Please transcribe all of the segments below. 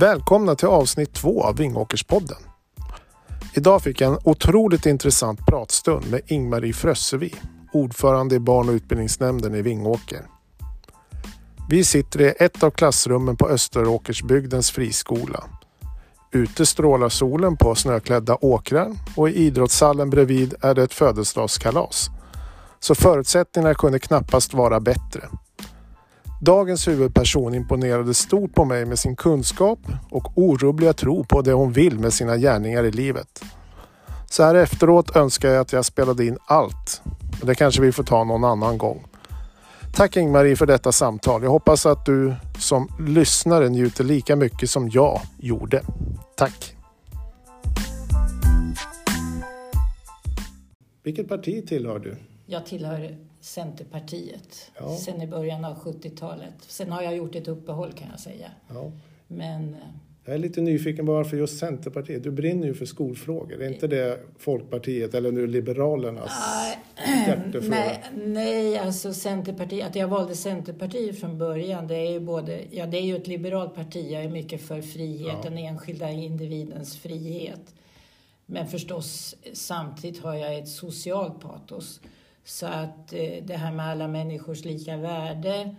Välkomna till avsnitt 2 av Vingåkerspodden. Idag fick jag en otroligt intressant pratstund med Ing-Marie Frössevi, ordförande i barn- och utbildningsnämnden i Vingåker. Vi sitter i ett av klassrummen på Österåkers bygdens friskola. Ute strålar solen på snöklädda åkrar och i idrottshallen bredvid är det ett födelsedagskalas. Så förutsättningarna kunde knappast vara bättre. Dagens huvudperson imponerade stort på mig med sin kunskap och orubbliga tro på det hon vill med sina gärningar i livet. Så här efteråt önskar jag att jag spelade in allt. Men det kanske vi får ta någon annan gång. Tack Ing-Marie för detta samtal. Jag hoppas att du som lyssnare njuter lika mycket som jag gjorde. Tack! Vilket parti tillhör du? Jag tillhör Centerpartiet sen i början av 70-talet. Sen har jag gjort ett uppehåll kan jag säga. Ja. Men jag är lite nyfiken på varför just Centerpartiet. Du brinner ju för skolfrågor. Är inte det Folkpartiet eller nu Liberalernas hjärtefråga? Nej, alltså Centerpartiet. Att jag valde Centerpartiet från början, det är ju både, det är ju ett liberalt parti. Jag är mycket för frihet, den enskilda individens frihet. Men förstås samtidigt har jag ett socialt patos. Så att det här med alla människors lika värde,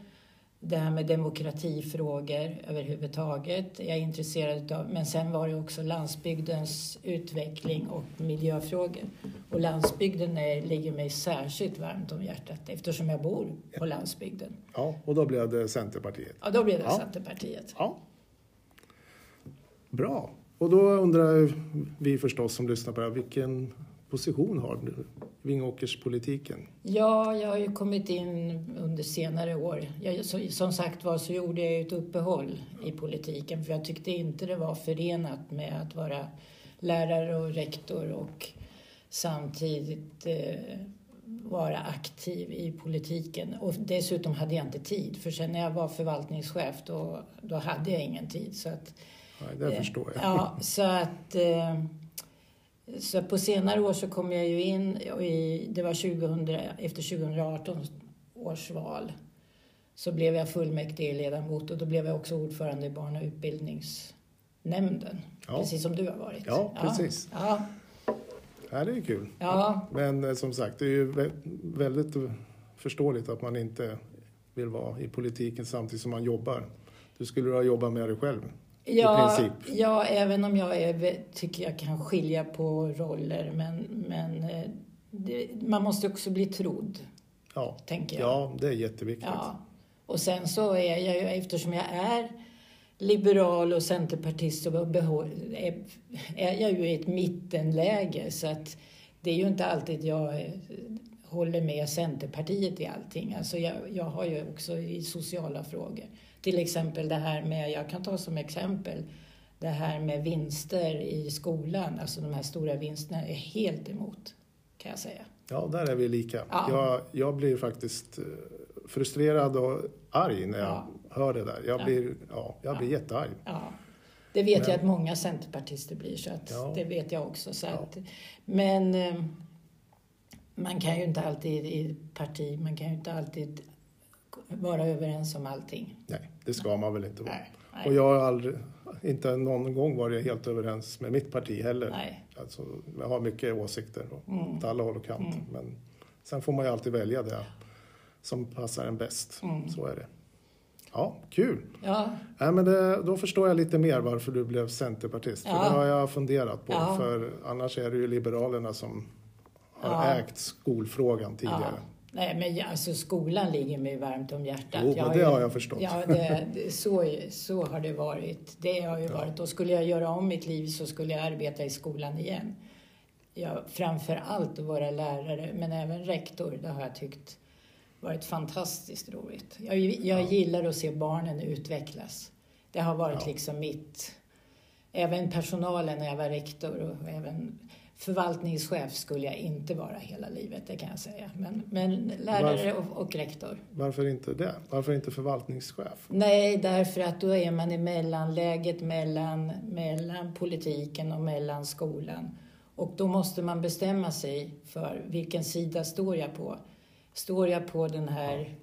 det här med demokratifrågor överhuvudtaget är jag intresserad av. Men sen var det också landsbygdens utveckling och miljöfrågor. Och landsbygden ligger mig särskilt varmt om hjärtat eftersom jag bor på landsbygden. Ja, och då blev det Centerpartiet. Ja, då blev det Centerpartiet. Ja. Bra. Och då undrar vi förstås som lyssnar på det här, vilken position har du? Vingåkerspolitiken? Ja, jag har ju kommit in under senare år. Som sagt var så gjorde jag ett uppehåll i politiken för jag tyckte inte det var förenat med att vara lärare och rektor och samtidigt vara aktiv i politiken. Och dessutom hade jag inte tid för sen när jag var förvaltningschef då hade jag ingen tid. Så att, det förstår jag. Ja, så att så på senare år så kom jag ju in, det var efter 2018 års val så blev jag fullmäktigeledamot och då blev jag också ordförande i barn- och utbildningsnämnden. Ja. Precis som du har varit. Ja, precis. Ja. Ja, det är ju kul. Ja. Men som sagt, det är ju väldigt förståeligt att man inte vill vara i politiken samtidigt som man jobbar. Du skulle ha jobbat med dig själv. Ja, även om tycker jag kan skilja på roller. Men man måste också bli trodd, tänker jag. Ja, det är jätteviktigt. Ja. Och sen så är jag ju, eftersom jag är liberal och centerpartist så är jag ju i ett mittenläge. Så att det är ju inte alltid jag håller med Centerpartiet i allting. Alltså jag har ju också i sociala frågor. Till exempel det här med, jag kan ta som exempel, det här med vinster i skolan. Alltså de här stora vinsterna är helt emot, kan jag säga. Ja, där är vi lika. Ja. Jag blir faktiskt frustrerad och arg när jag hör det där. Jag blir jättearg. Ja. Det vet jag att många centerpartister blir, så att det vet jag också. Så att, men man kan ju inte alltid i parti, man kan ju inte alltid vara överens om allting. Nej, det ska man väl inte vara. Nej. Och jag har inte någon gång varit helt överens med mitt parti heller. Nej. Alltså, jag har mycket åsikter åt alla håll och kant. Mm. Men sen får man ju alltid välja det som passar en bäst. Mm. Så är det. Ja, kul. Ja. Nej, men då förstår jag lite mer varför du blev centerpartist. För det har jag funderat på. Ja. För annars är det ju Liberalerna som har ägt skolfrågan tidigare. Ja. Nej, men alltså skolan ligger mig varmt om hjärtat. Jo, det har jag förstått. Ja, så har det varit. Det har ju varit. Och skulle jag göra om mitt liv så skulle jag arbeta i skolan igen. Framförallt vara lärare, men även rektor. Det har jag tyckt varit fantastiskt roligt. Jag gillar att se barnen utvecklas. Det har varit liksom mitt. Även personalen när jag var rektor och även förvaltningschef skulle jag inte vara hela livet, det kan jag säga. Men lärare och rektor. Varför inte det? Varför inte förvaltningschef? Nej, därför att då är man i mellanläget mellan politiken och mellan skolan. Och då måste man bestämma sig för vilken sida står jag på. Står jag på den här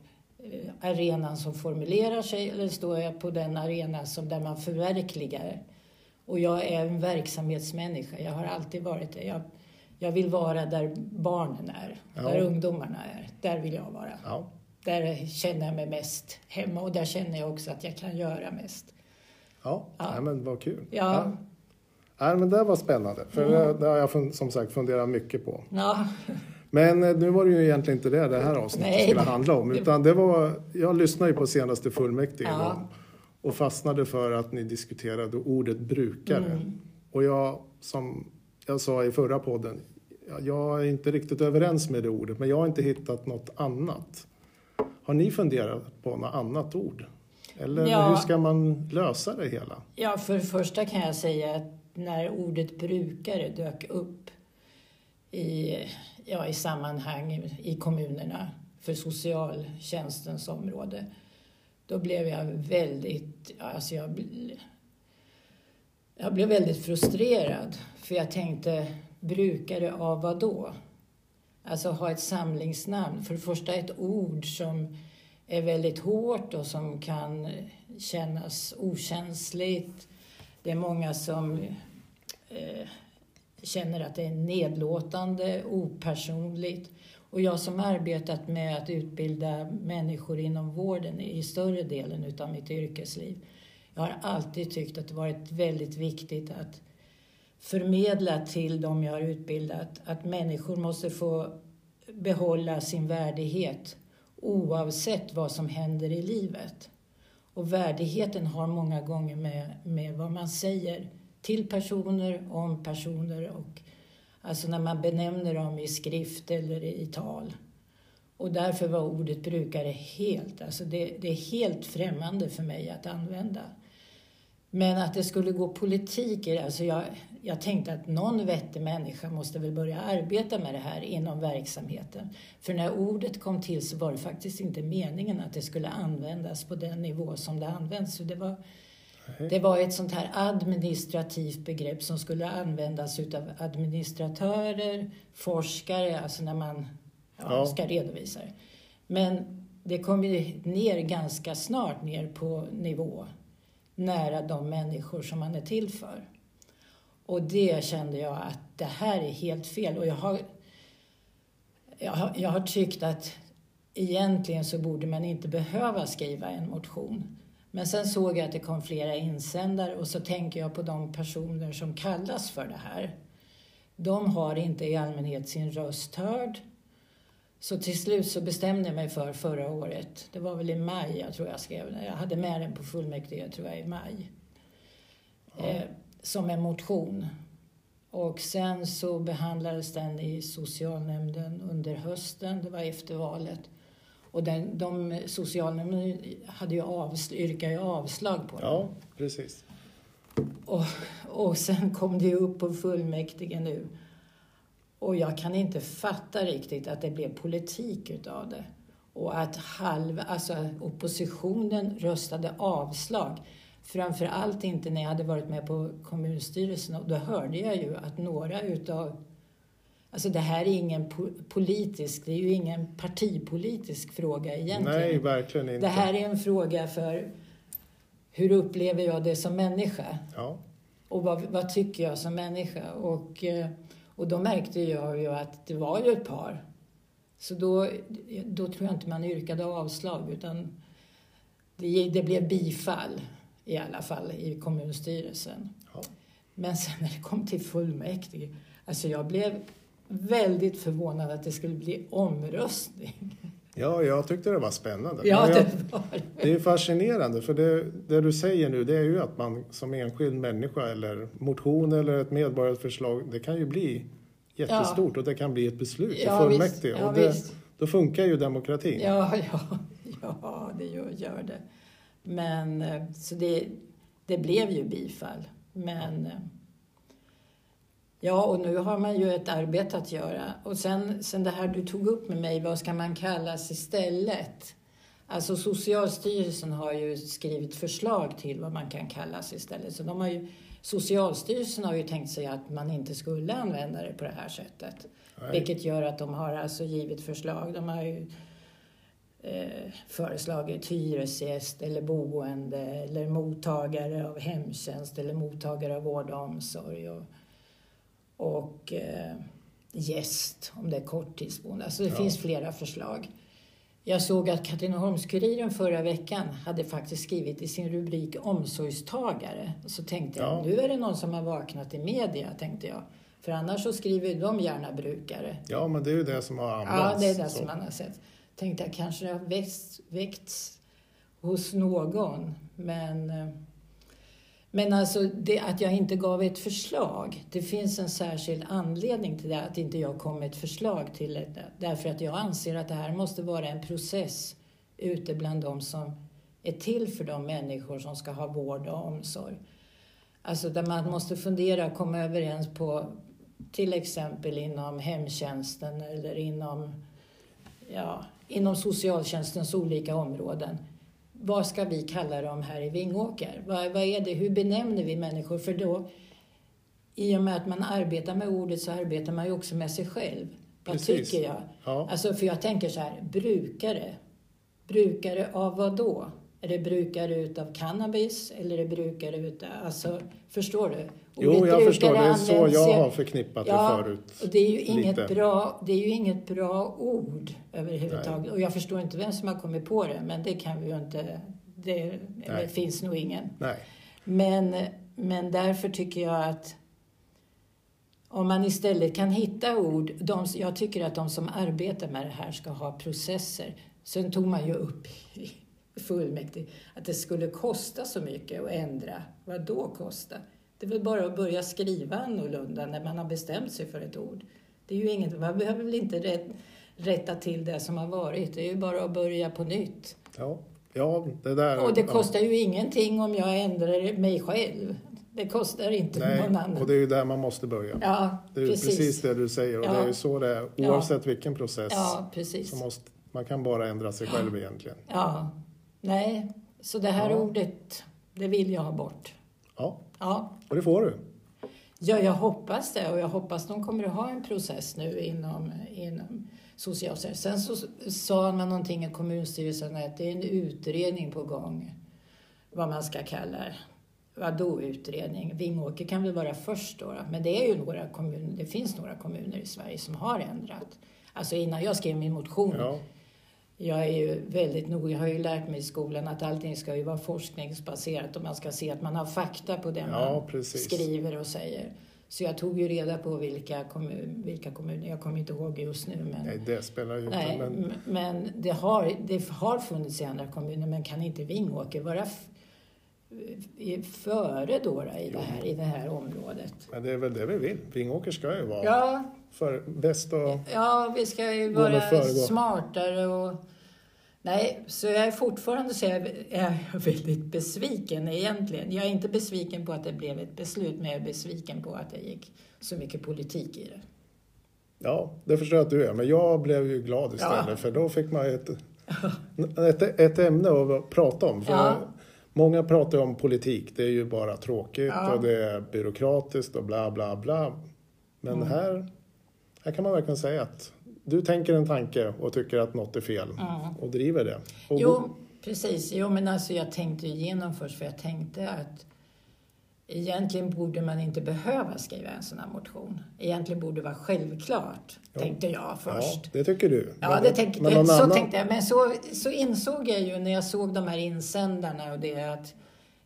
arenan som formulerar sig, eller står jag på den arenan som där man förverkligar? Och jag är en verksamhetsmänniska. Jag har alltid varit det. Jag vill vara där barnen är. Ja. Där ungdomarna är. Där vill jag vara. Ja. Där känner jag mig mest hemma. Och där känner jag också att jag kan göra mest. Ja, ja. Nej, men vad kul. Ja. Ja. Nej, men det var spännande. För det har jag som sagt funderat mycket på. Ja. Men nu var det ju egentligen inte det här avsnittet skulle handla om. Utan det var, jag lyssnade ju på senaste fullmäktige. Ja. Och fastnade för att ni diskuterade ordet brukare. Mm. Och jag, som jag sa i förra podden, jag är inte riktigt överens med det ordet. Men jag har inte hittat något annat. Har ni funderat på något annat ord? Eller hur ska man lösa det hela? Ja, för det första kan jag säga att när ordet brukare dök upp i sammanhang i kommunerna för socialtjänstens område, då blev jag väldigt frustrerad. För jag tänkte, brukare av vad då? Alltså ha ett samlingsnamn. För det första ett ord som är väldigt hårt och som kan kännas okänsligt. Det är många som känner att det är nedlåtande, opersonligt. Och jag som arbetat med att utbilda människor inom vården i större delen av mitt yrkesliv, jag har alltid tyckt att det varit väldigt viktigt att förmedla till dem jag har utbildat att människor måste få behålla sin värdighet oavsett vad som händer i livet. Och värdigheten har många gånger med vad man säger till personer, om personer och alltså när man benämner dem i skrift eller i tal. Och därför var ordet brukare helt, alltså det är helt främmande för mig att använda. Men att det skulle gå politik i det, alltså jag tänkte att någon vettig människa måste väl börja arbeta med det här inom verksamheten. För när ordet kom till så var det faktiskt inte meningen att det skulle användas på den nivå som det används. Så det var ett sånt här administrativt begrepp som skulle användas utav administratörer, forskare, alltså när man ska redovisa det. Men det kom ju ner ganska snart ner på nivå, nära de människor som man är till för. Och det kände jag att det här är helt fel. Och jag har tyckt att egentligen så borde man inte behöva skriva en motion. Men sen såg jag att det kom flera insändare och så tänker jag på de personer som kallas för det här. De har inte i allmänhet sin röst hörd. Så till slut så bestämde jag mig för förra året. Det var väl i maj jag tror jag skrev det. Jag hade med den på fullmäktige tror jag i maj. Ja. Som en motion. Och sen så behandlades den i socialnämnden under hösten. Det var efter valet. Och de socialnämnden hade ju yrkat avslag på den. Ja, precis. Och sen kom det upp på fullmäktige nu. Och jag kan inte fatta riktigt att det blev politik utav det. Och att oppositionen röstade avslag. Framförallt inte när jag hade varit med på kommunstyrelsen. Och då hörde jag ju att några utav... Alltså det här är ingen politisk, det är ju ingen partipolitisk fråga egentligen. Nej, verkligen inte. Det här är en fråga för hur upplever jag det som människa? Ja. Och vad tycker jag som människa? Och då märkte jag ju att det var ju ett par. Så då tror jag inte man yrkade avslag utan det blev bifall i alla fall i kommunstyrelsen. Ja. Men sen när det kom till fullmäktige, alltså jag blev väldigt förvånad att det skulle bli omröstning. Ja, jag tyckte det var spännande. Ja, det är fascinerande för det du säger nu det är ju att man som enskild människa eller motion eller ett medborgarförslag det kan ju bli jättestort och det kan bli ett beslut i fullmäktige och då funkar ju demokratin. Ja, det gör det. Men så det blev ju bifall. Men och nu har man ju ett arbete att göra. Och sen det här du tog upp med mig, vad ska man kallas istället? Alltså Socialstyrelsen har ju skrivit förslag till vad man kan kallas istället. Så Socialstyrelsen har ju tänkt sig att man inte skulle använda det på det här sättet. Nej. Vilket gör att de har alltså givit förslag. De har ju föreslagit hyresgäst eller boende eller mottagare av hemtjänst eller mottagare av vård och omsorg och gäst om det är korttidsboende. Alltså det finns flera förslag. Jag såg att Katrineholms-Kuriren förra veckan hade faktiskt skrivit i sin rubrik omsorgstagare. Så tänkte jag, nu är det någon som har vaknat i media, tänkte jag. För annars så skriver de gärna brukare. Ja, men det är ju det som har använts. Ja, det är det som man har sett. Tänkte jag, kanske det har väckts hos någon. Men alltså det, att jag inte gav ett förslag. Det finns en särskild anledning till det, att inte jag kom med ett förslag till det. Därför att jag anser att det här måste vara en process ute bland de som är till för de människor som ska ha vård och omsorg. Alltså där man måste fundera och komma överens på till exempel inom hemtjänsten eller inom socialtjänstens olika områden. Vad ska vi kalla dem här i Vingåker? Vad är det? Hur benämner vi människor? För då, i och med att man arbetar med ordet så arbetar man ju också med sig själv. Precis. Vad tycker jag? Ja. Alltså, för jag tänker så här, brukare. Brukare av vad då? Är det brukare utav cannabis? Eller är det brukare utav... Alltså, förstår du? Jo, jag förstår. Det är så jag har förknippat det förut. Och det är ju inget bra ord överhuvudtaget. Nej. Och jag förstår inte vem som har kommit på det. Men det kan vi ju inte... Det finns nog ingen. Nej. Men därför tycker jag att... Om man istället kan hitta ord... jag tycker att de som arbetar med det här ska ha processer. Sen tog man ju upp... fullmäktig, att det skulle kosta så mycket att ändra. Vad då kosta? Det är väl bara att börja skriva annorlunda när man har bestämt sig för ett ord. Det är ju inget, man behöver väl inte rätta till det som har varit. Det är ju bara att börja på nytt. Ja det där... Och det kostar ju ingenting om jag ändrar mig själv. Det kostar inte någon annan. Och det är ju där man måste börja. Ja, det är precis det du säger. Och det är ju så det är. Oavsett vilken process så måste, man kan bara ändra sig själv egentligen. Ja. Nej, så det här ordet, det vill jag ha bort. Ja, och det får du. Ja, jag hoppas det, och jag hoppas de kommer att ha en process nu inom socialtjänst. Sen så sa man någonting i kommunstyrelsen att det är en utredning på gång, vad man ska kalla det. Vadå utredning? Vingåker kan väl vara först då, men det är ju några kommuner, det finns några kommuner i Sverige som har ändrat. Alltså innan jag skrev min motion... Ja. Jag är ju väldigt noga, jag har ju lärt mig i skolan att allting ska ju vara forskningsbaserat och man ska se att man har fakta på det man skriver och säger. Så jag tog ju reda på vilka kommuner, jag kommer inte ihåg just nu. Men, nej, det spelar ju inte. Men det har funnits i andra kommuner, men kan inte Vingåker vara före då i det här området? Men det är väl det vi vill. Vingåker ska ju vara... Ja. För bäst och... Ja, vi ska ju vara smartare och... Nej, så jag är fortfarande är väldigt besviken egentligen. Jag är inte besviken på att det blev ett beslut, men jag är besviken på att det gick så mycket politik i det. Ja, det förstår jag att du är. Men jag blev ju glad istället, för då fick man ett ämne att prata om. För många pratar om politik, det är ju bara tråkigt och det är byråkratiskt och bla bla bla. Men här kan man verkligen säga att du tänker en tanke och tycker att något är fel och driver det. Och precis. Jo, men alltså jag tänkte igenom först, för jag tänkte att egentligen borde man inte behöva skriva en sån här motion. Egentligen borde det vara självklart, tänkte jag först. Ja, det tycker du. Ja, men, tänkte jag. Men så insåg jag ju när jag såg de här insändarna och det att...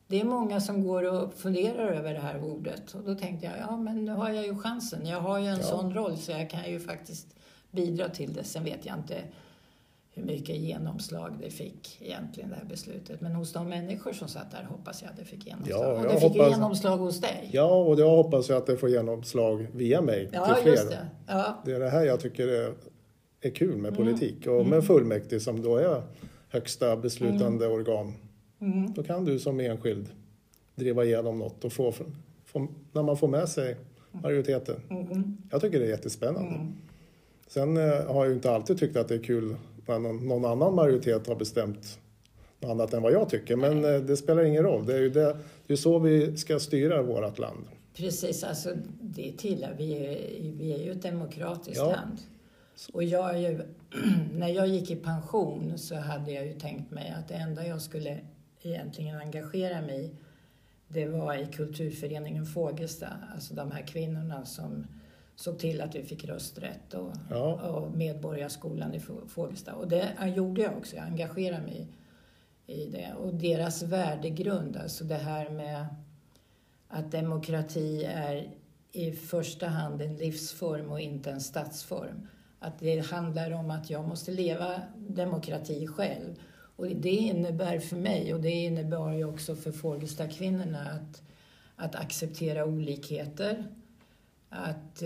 Det är många som går och funderar över det här ordet. Och då tänkte jag, men nu har jag ju chansen. Jag har ju en sån roll så jag kan ju faktiskt bidra till det. Sen vet jag inte hur mycket genomslag det fick egentligen, det här beslutet. Men hos de människor som satt där hoppas jag att det fick genomslag. Ja, och det fick genomslag hos dig. Ja, och jag hoppas jag att det får genomslag via mig till fler. Just det. Ja. Det är det här jag tycker är kul med politik. Och med fullmäktige som då är högsta beslutande organ. Mm. Då kan du som enskild driva igenom något och få när man får med sig majoriteten. Jag tycker det är jättespännande. Sen har jag ju inte alltid tyckt att det är kul när någon annan majoritet har bestämt något annat än vad jag tycker. Men det spelar ingen roll. Det är så vi ska styra vårt land. Precis, alltså det tillhör vi är ju ett demokratiskt land. Och när jag gick i pension så hade jag ju tänkt mig att det enda jag skulle egentligen engagera mig i, det var i kulturföreningen Fågelstad. Alltså de här kvinnorna som såg till att vi fick rösträtt och medborgarskolan i Fågelstad. Och det gjorde jag också, jag engagerade mig i det. Och deras värdegrund, alltså det här med att demokrati är i första hand en livsform och inte en statsform. Att det handlar om att jag måste leva demokrati själv. Och det innebär för mig, och det innebär ju också för Fågelstadkvinnorna, att acceptera olikheter. Att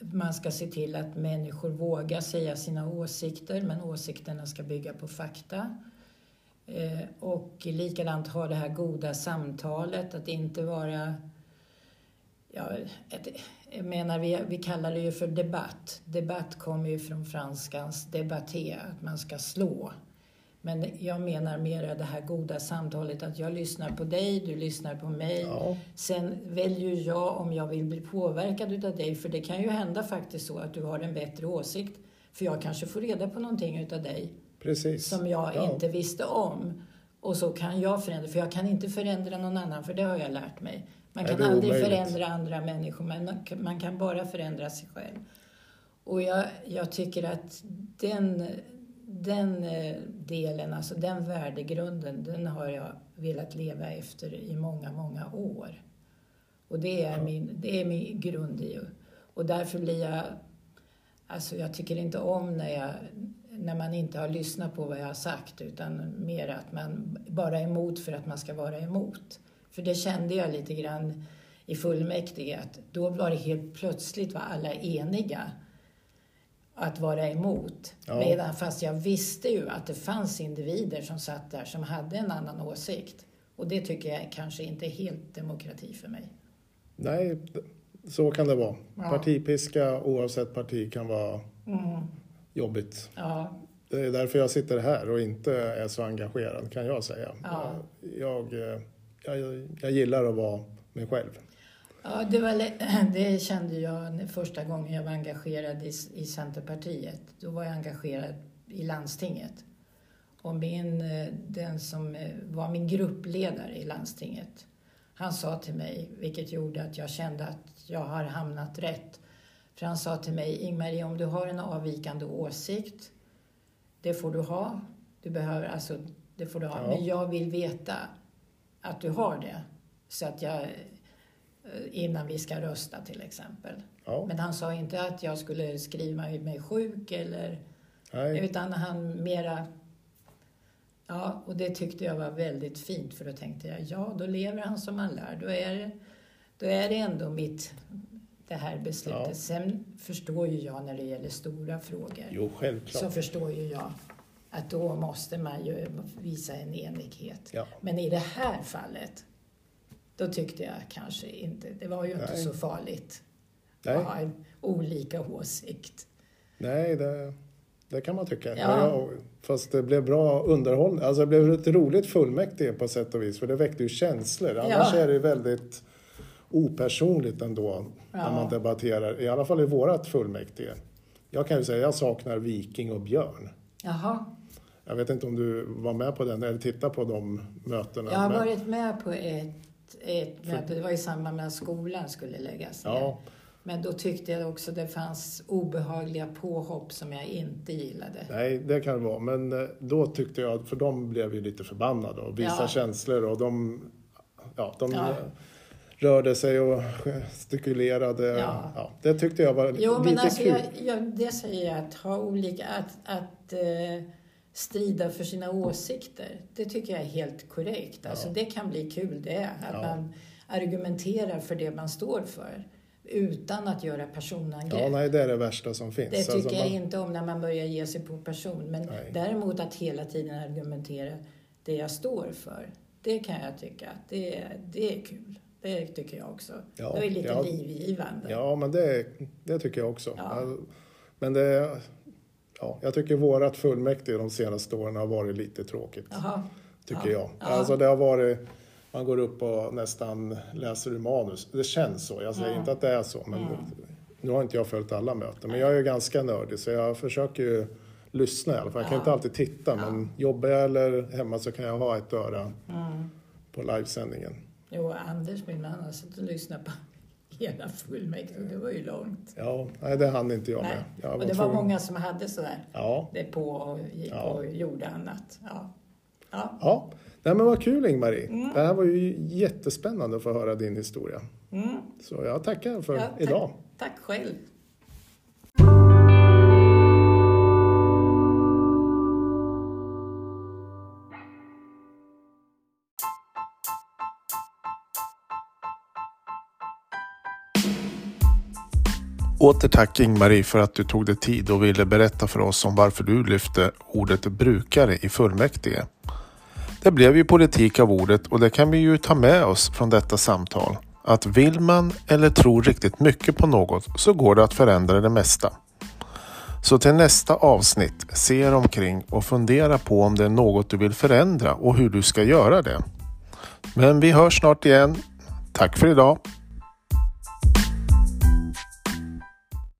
man ska se till att människor vågar säga sina åsikter, men åsikterna ska bygga på fakta. Och likadant ha det här goda samtalet, att inte vara... Jag menar, vi kallar det ju för debatt. Debatt kommer ju från franskans debatté, att man ska slå. Men jag menar mer det här goda samtalet, att jag lyssnar på dig, du lyssnar på mig. Ja. Sen väljer jag om jag vill bli påverkad utav dig, för det kan ju hända faktiskt så att du har en bättre åsikt. För jag kanske får reda på någonting utav dig. Precis. Som jag inte visste om. Och så kan jag förändra, för jag kan inte förändra någon annan, för det har jag lärt mig. Man kan aldrig förändra andra människor, men man kan bara förändra sig själv. Och jag tycker att den delen, alltså den värdegrunden, den har jag velat leva efter i många, många år. Och det är min grund i. Och därför blir jag, alltså jag tycker inte om när man inte har lyssnat på vad jag har sagt, utan mer att man bara är emot för att man ska vara emot. För det kände jag lite grann i fullmäktige, att då var det helt plötsligt, var alla eniga att vara emot. Ja. Medan fast jag visste ju att det fanns individer som satt där som hade en annan åsikt. Och det tycker jag kanske inte är helt demokrati för mig. Nej, så kan det vara. Ja. Partipiska oavsett parti kan vara jobbigt. Ja. Det är därför jag sitter här och inte är så engagerad, kan jag säga. Ja. Jag gillar att vara mig själv. Ja, det kände jag första gången jag var engagerad i Centerpartiet. Då var jag engagerad i landstinget. Och den som var min gruppledare i landstinget, han sa till mig, vilket gjorde att jag kände att jag har hamnat rätt. För han sa till mig, Ing-Marie, om du har en avvikande åsikt, det får du ha. Det får du ha. Ja. Men jag vill veta att du har det. Så att jag, innan vi ska rösta till exempel. Ja. Men han sa inte att jag skulle skriva mig sjuk eller... Nej. Utan han mera... Ja, och det tyckte jag var väldigt fint, för då tänkte jag, ja, då lever han som han lär. Då är det ändå det här beslutet. Ja. Sen förstår ju jag när det gäller stora frågor. Jo, självklart. Så förstår ju jag att då måste man ju visa en enighet. Ja. Men i det här fallet, då tyckte jag kanske inte, det var ju inte så farligt att ha en olika åsikt. Nej, det kan man tycka. Ja. Fast det blev bra underhållning. Alltså det blev ett roligt fullmäktige på sätt och vis, för det väckte ju känslor. Annars är det väldigt opersonligt ändå när man debatterar, i alla fall i vårat fullmäktige. Jag kan ju säga, jag saknar Viking och Björn. Jaha. Jag vet inte om du var med på den eller tittade på de mötena. Jag har varit med på ett möte. Det var i samband med att skolan skulle läggas ner. Ja. Men då tyckte jag också att det fanns obehagliga påhopp som jag inte gillade. Nej, det kan det vara. Men då tyckte jag, för de blev ju lite förbannade och visade känslor. Och de rörde sig och gestikulerade. Ja. Ja, det tyckte jag var lite kul. Det säger jag, att ha olika... Att strida för sina åsikter. Det tycker jag är helt korrekt. Alltså det kan bli kul det. Att man argumenterar för det man står för. Utan att göra personangrepp. Ja, nej, det är det värsta som finns. Det tycker jag inte om när man börjar ge sig på person. Men däremot att hela tiden argumentera det jag står för. Det kan jag tycka. Det är kul. Det tycker jag också. Ja, det är lite livgivande. Ja, men det tycker jag också. Ja. Men det... Ja, jag tycker vårat fullmäktige de senaste åren har varit lite tråkigt. Aha. Tycker jag. Aha. Alltså det har varit, man går upp och nästan läser ur manus. Det känns så, jag säger inte att det är så. Men Nu har inte jag följt alla möten, men jag är ju ganska nördig så jag försöker ju lyssna i alla fall. Jag kan inte alltid titta, men jobbar jag eller hemma så kan jag ha ett öra på livesändningen. Jo, Anders, min man, har suttit och lyssnat på hela fullmäktige, det var ju långt. Ja, nej, det hann inte jag med. Jag var och det var många som hade sådär, det på och gick och gjorde annat. Ja. Nej, men vad kul, Ing-Marie. Det här var ju jättespännande att få höra din historia. Så jag tackar för idag. Tack själv. Åter tack, Ing-Marie, för att du tog dig tid och ville berätta för oss om varför du lyfte ordet brukare i fullmäktige. Det blev ju politik av ordet och det kan vi ju ta med oss från detta samtal. Att vill man eller tror riktigt mycket på något så går det att förändra det mesta. Så till nästa avsnitt, se er omkring och fundera på om det är något du vill förändra och hur du ska göra det. Men vi hörs snart igen. Tack för idag!